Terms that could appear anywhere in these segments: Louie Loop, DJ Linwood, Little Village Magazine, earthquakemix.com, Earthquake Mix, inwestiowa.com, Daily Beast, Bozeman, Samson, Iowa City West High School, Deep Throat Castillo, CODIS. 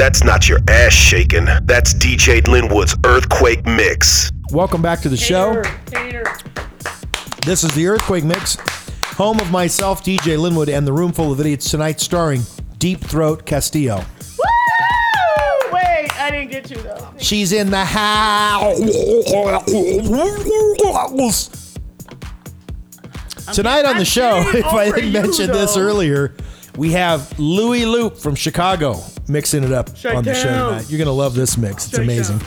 That's not your ass shaking. That's DJ Linwood's Earthquake Mix. Welcome back to the show. This is the Earthquake Mix, home of myself, DJ Linwood, and the room full of idiots tonight, starring Deep Throat Castillo. Woo! Wait, I didn't get you, though. She's in the house. Tonight on the show, if I didn't mention this earlier, we have Louie Loop from Chicago mixing it up on the show tonight. You're going to love this mix. It's amazing.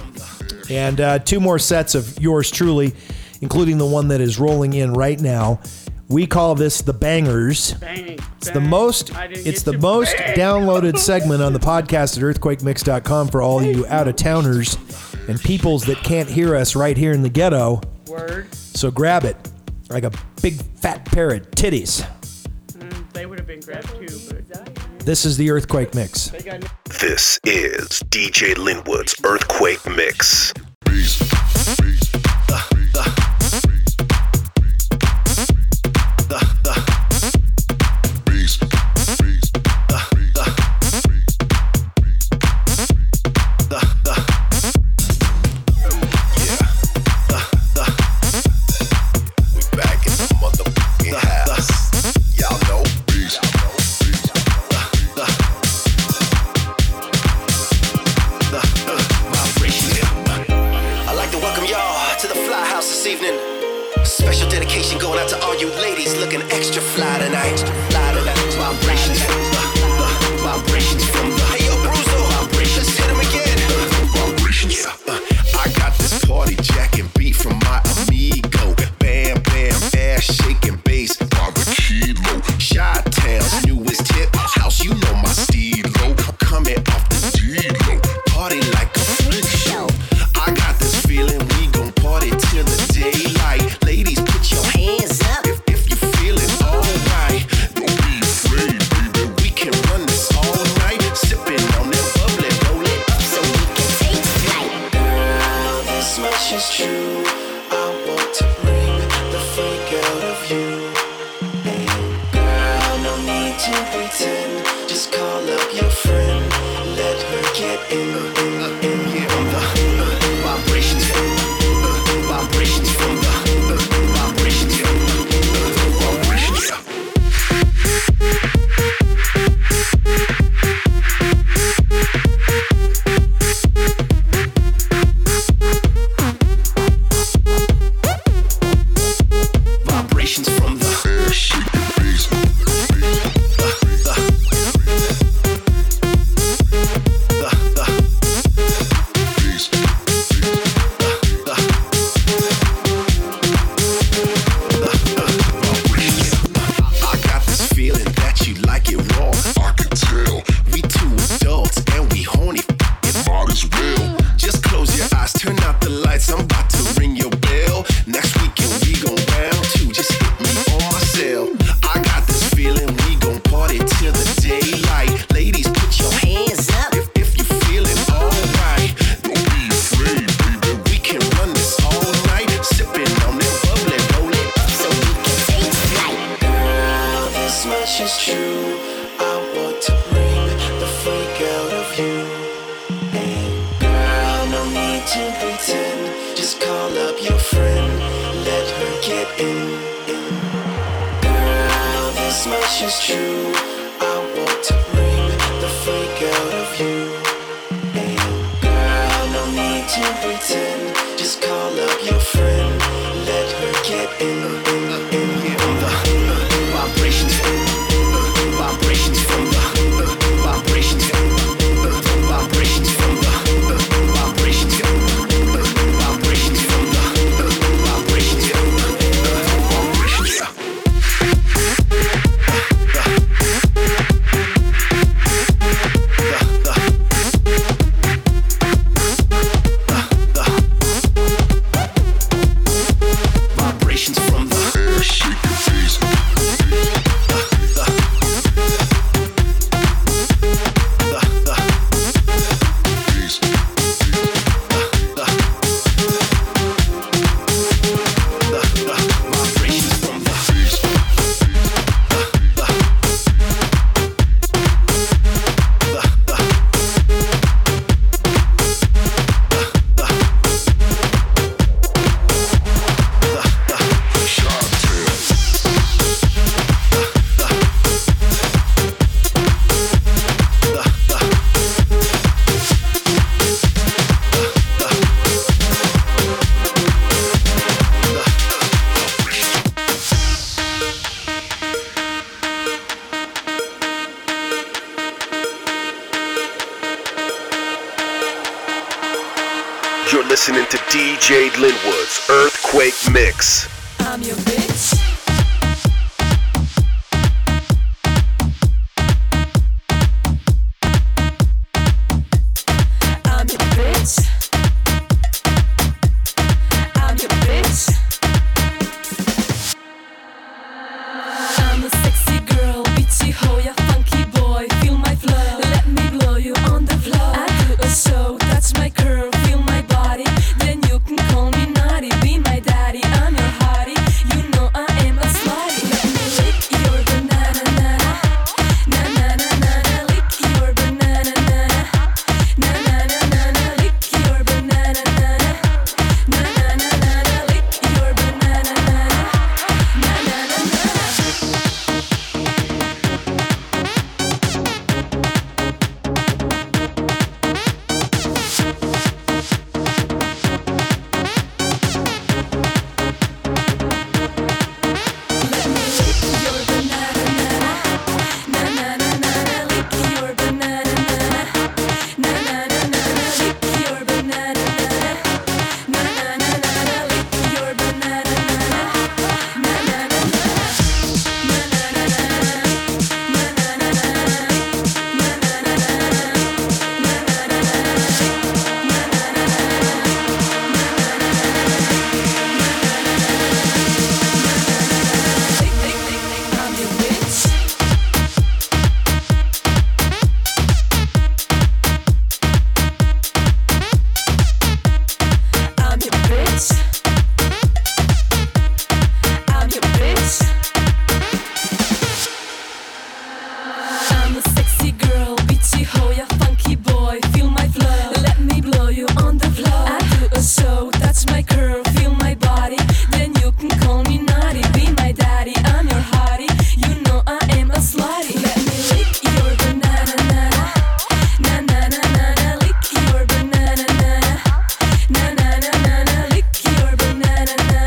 And two more sets of yours truly, including the one that is rolling in right now. We call this the Bangers. It's the most downloaded segment on the podcast at earthquakemix.com for all you out-of-towners and peoples that can't hear us right here in the ghetto. Word. So grab it. Like a big fat pair of titties. They would have been grabbed too, but... This is the Earthquake Mix. This is DJ Linwood's Earthquake Mix. listening to DJ Linwood's Earthquake Mix. I'm your bitch. I'm your bitch. I'm your bitch. I'm a sexy girl, bitchy hoe, ya funky boy. Feel my flow, let me blow you on the floor. I do a show, touch my curl, feel my body. Then you can call me naughty, be my daddy. I'm your hottie, you know I am a slutty. Let me lick your banana, na na na na na. Lick your banana, na na na na na. Lick your banana, na na na na na. Lick your banana, na na na na. Let me lick your banana, na na na na na. Lick your banana, na na na na na. Lick your banana, na na na na na. Lick your banana, na na na na. Na na na na na. Na na na na na. Na na na na na. Na na na na na. Na na na na na. I'm your bitch. I'm your bitch. I'm your bitch. I'm a sexy girl, bitchy hoe, ya funky boy. Feel my flow, let me blow you on the floor. I do a show, touch my curl, feel my body. Then you can call me naughty, be my daddy. I'm your hottie, you know I am a slutty. Let me lick your banana, na na na na na. Lick your banana, na na na na na. Lick your banana, na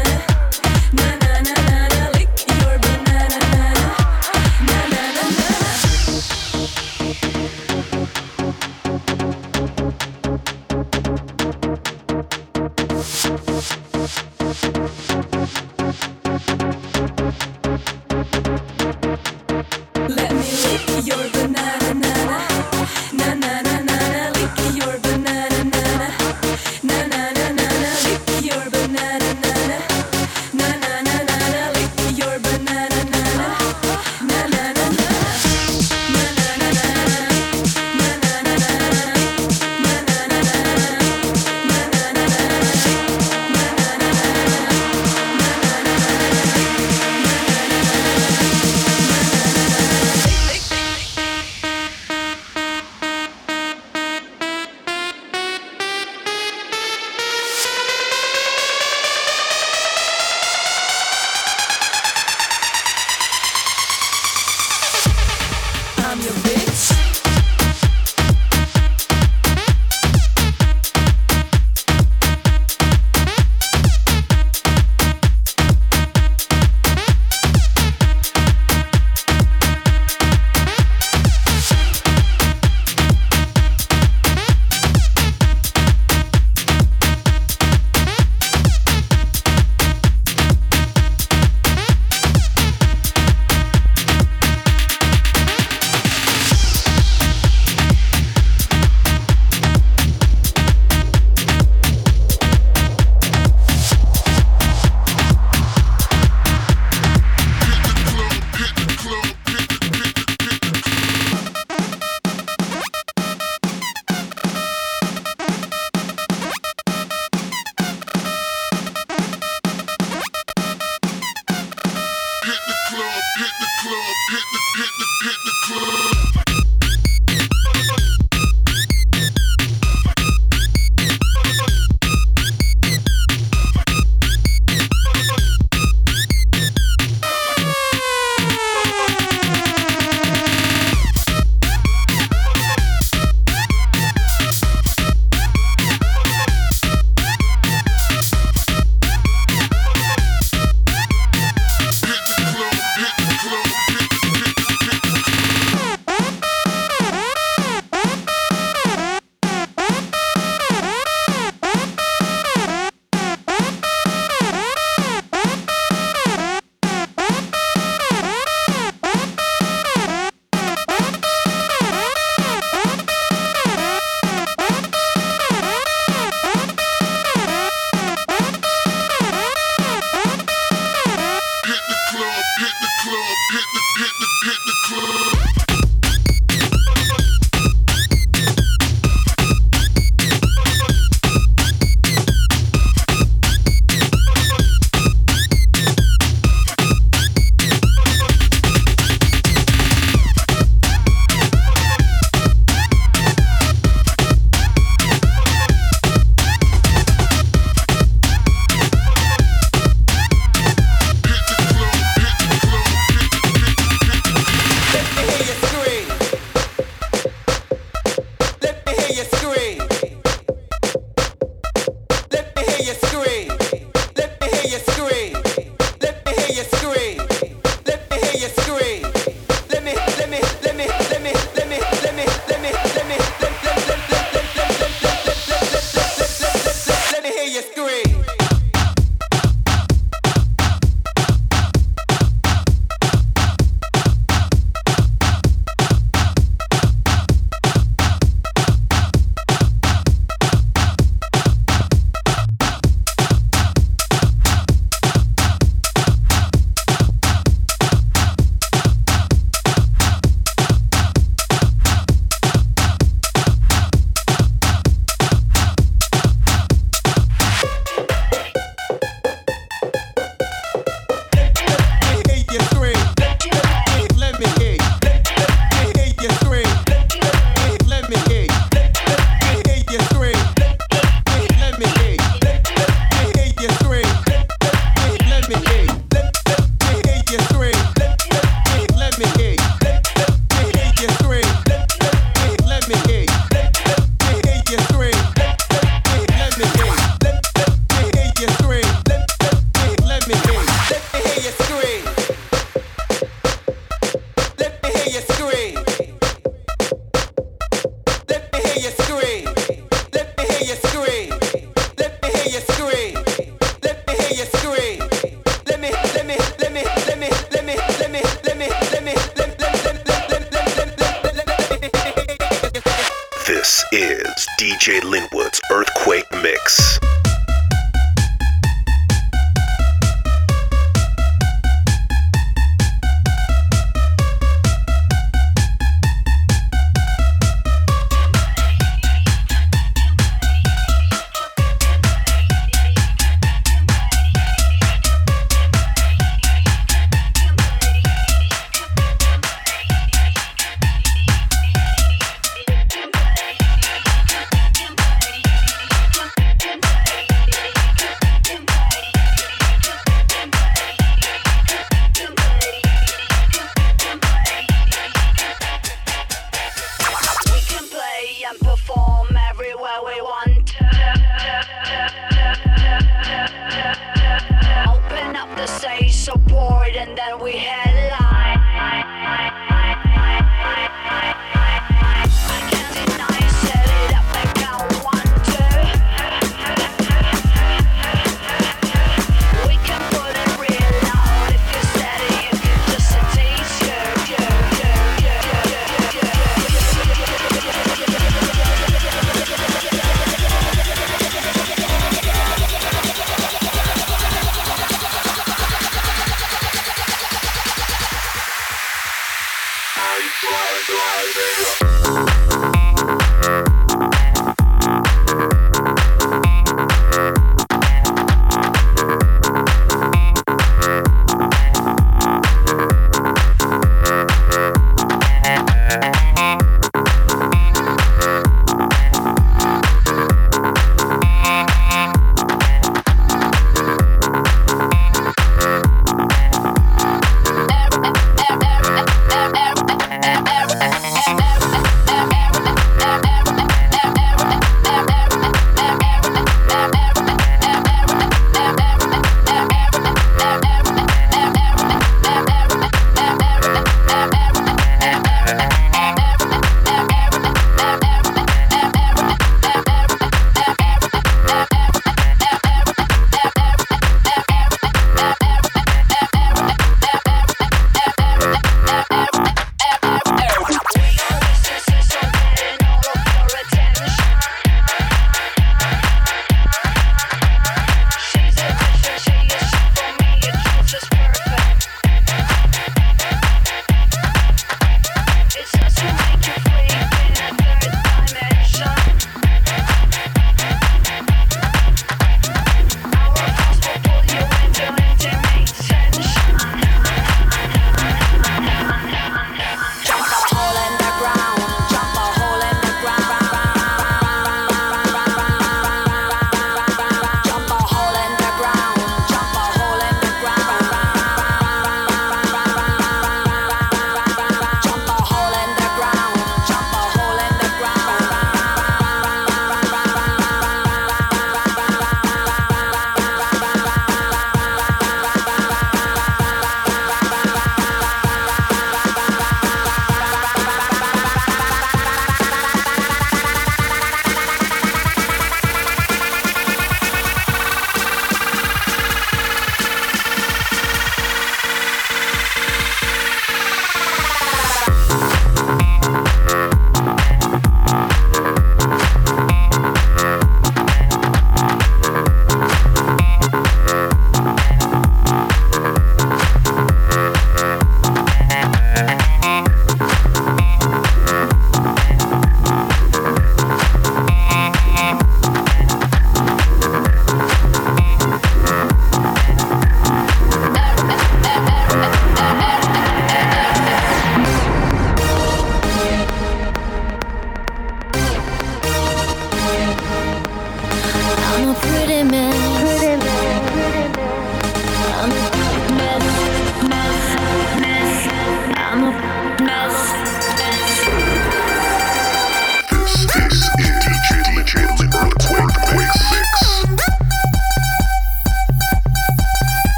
na na na na. Lick your banana, na na na na. Let me lick your banana, na na na na na. Lick your banana, na na na na na. Lick your banana, na na na na na. Lick your banana, na na na na. Na na na na na. Na na na na na. Na na na na na. Na na na na na. Na na na na na. Na na na na na. Lick, lick, lick, lick. DJ Linwood's Earthquake Mix.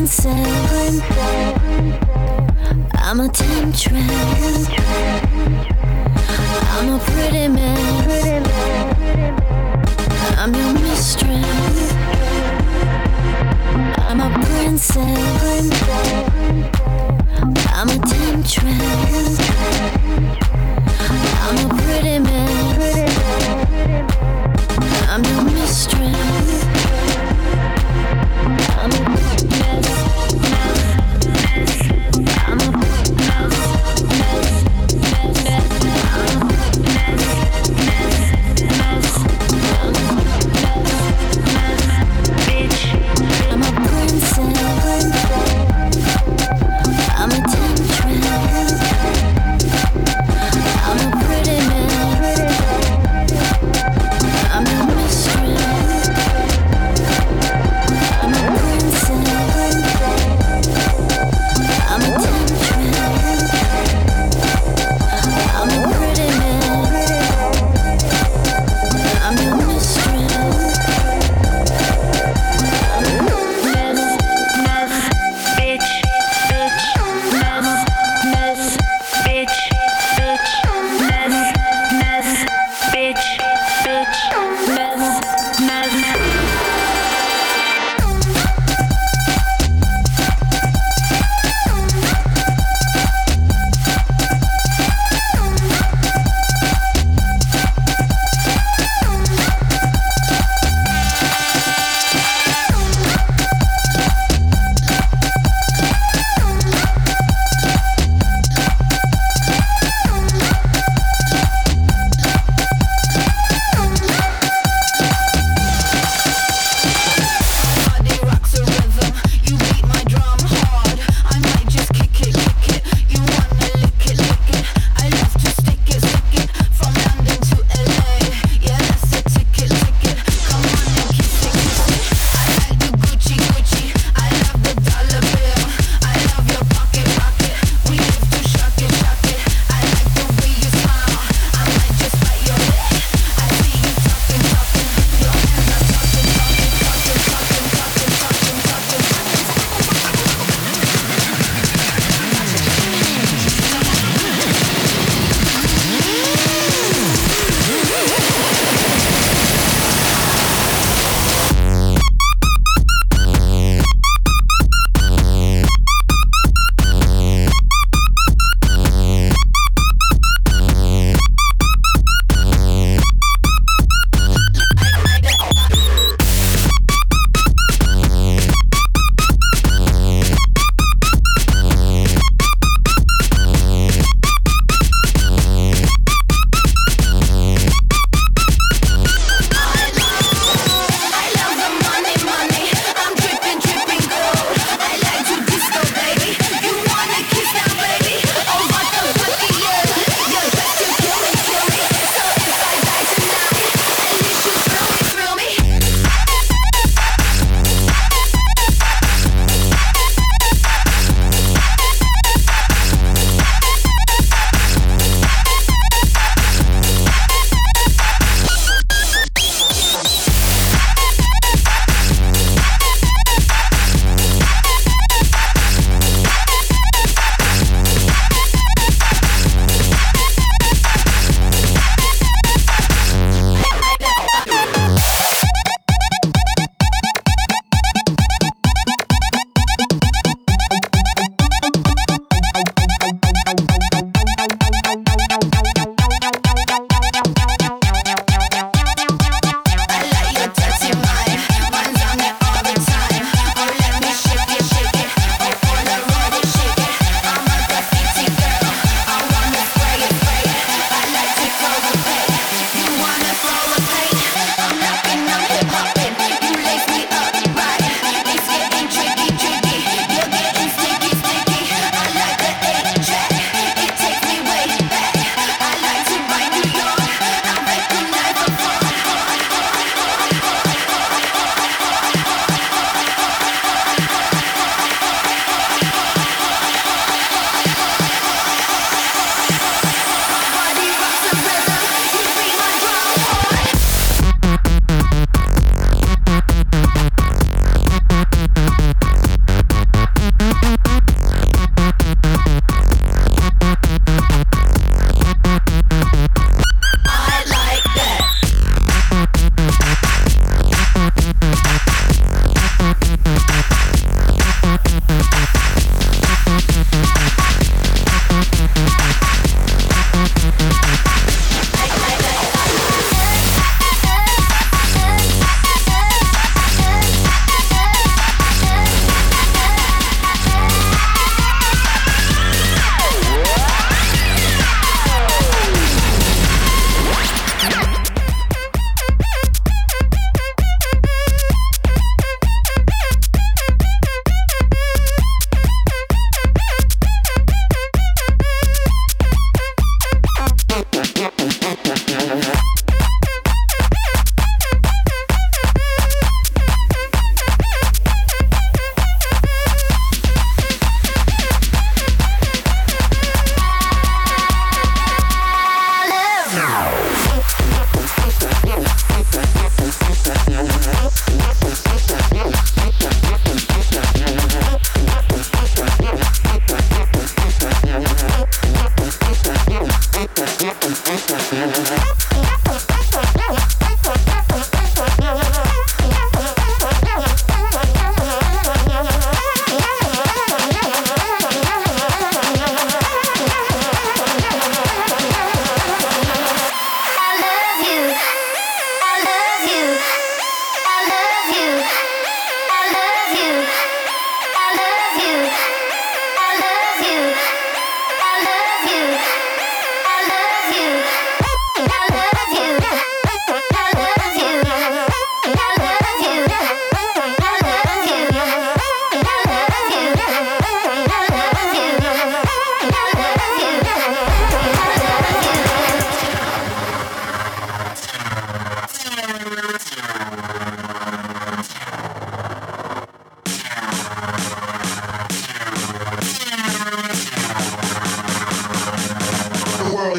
princess. I'm a temptress. I'm a pretty man. I'm your mistress. I'm a princess. I'm a temptress. I'm a pretty man. I'm your mistress. I'm a I'm a princess. I'm a pretty man. I'm your mistress.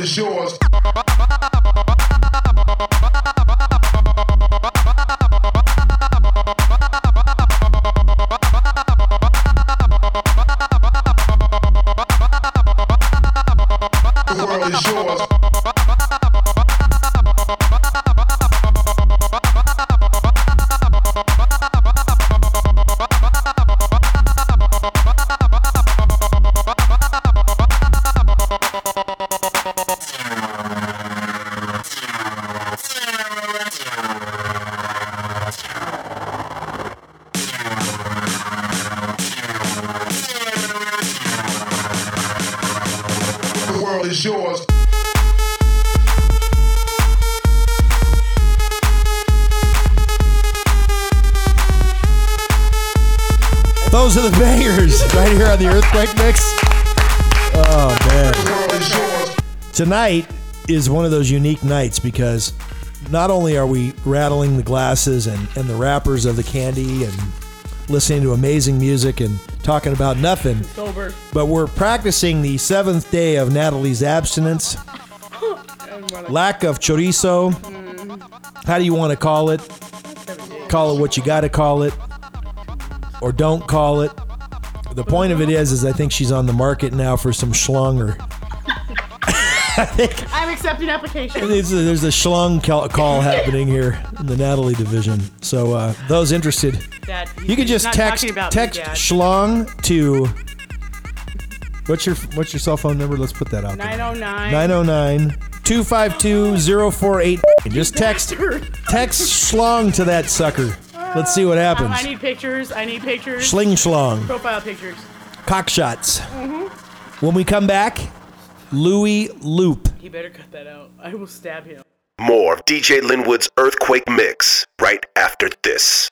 is yours. Those are the bangers right here on the Earthquake Mix. Oh, man. Tonight is one of those unique nights because not only are we rattling the glasses and the wrappers of the candy and listening to amazing music and talking about nothing, but we're practicing the seventh day of Natalie's abstinence, lack of chorizo, how do you want to call it? Call it what you got to call it. Or don't call it. The point of it is I think she's on the market now for some schlunger. I think I'm accepting applications. There's a schlung call happening here in the Natalie division. So those interested, Dad, you can just text schlung to. What's your cell phone number? Let's put that out there. 909 252-0489. Just text schlung to that sucker. Let's see what happens. I need pictures. Schling schlong. Profile pictures. Cock shots. Mm-hmm. When we come back, Louie Loop. He better cut that out. I will stab him. More of DJ Linwood's Earthquake Mix right after this.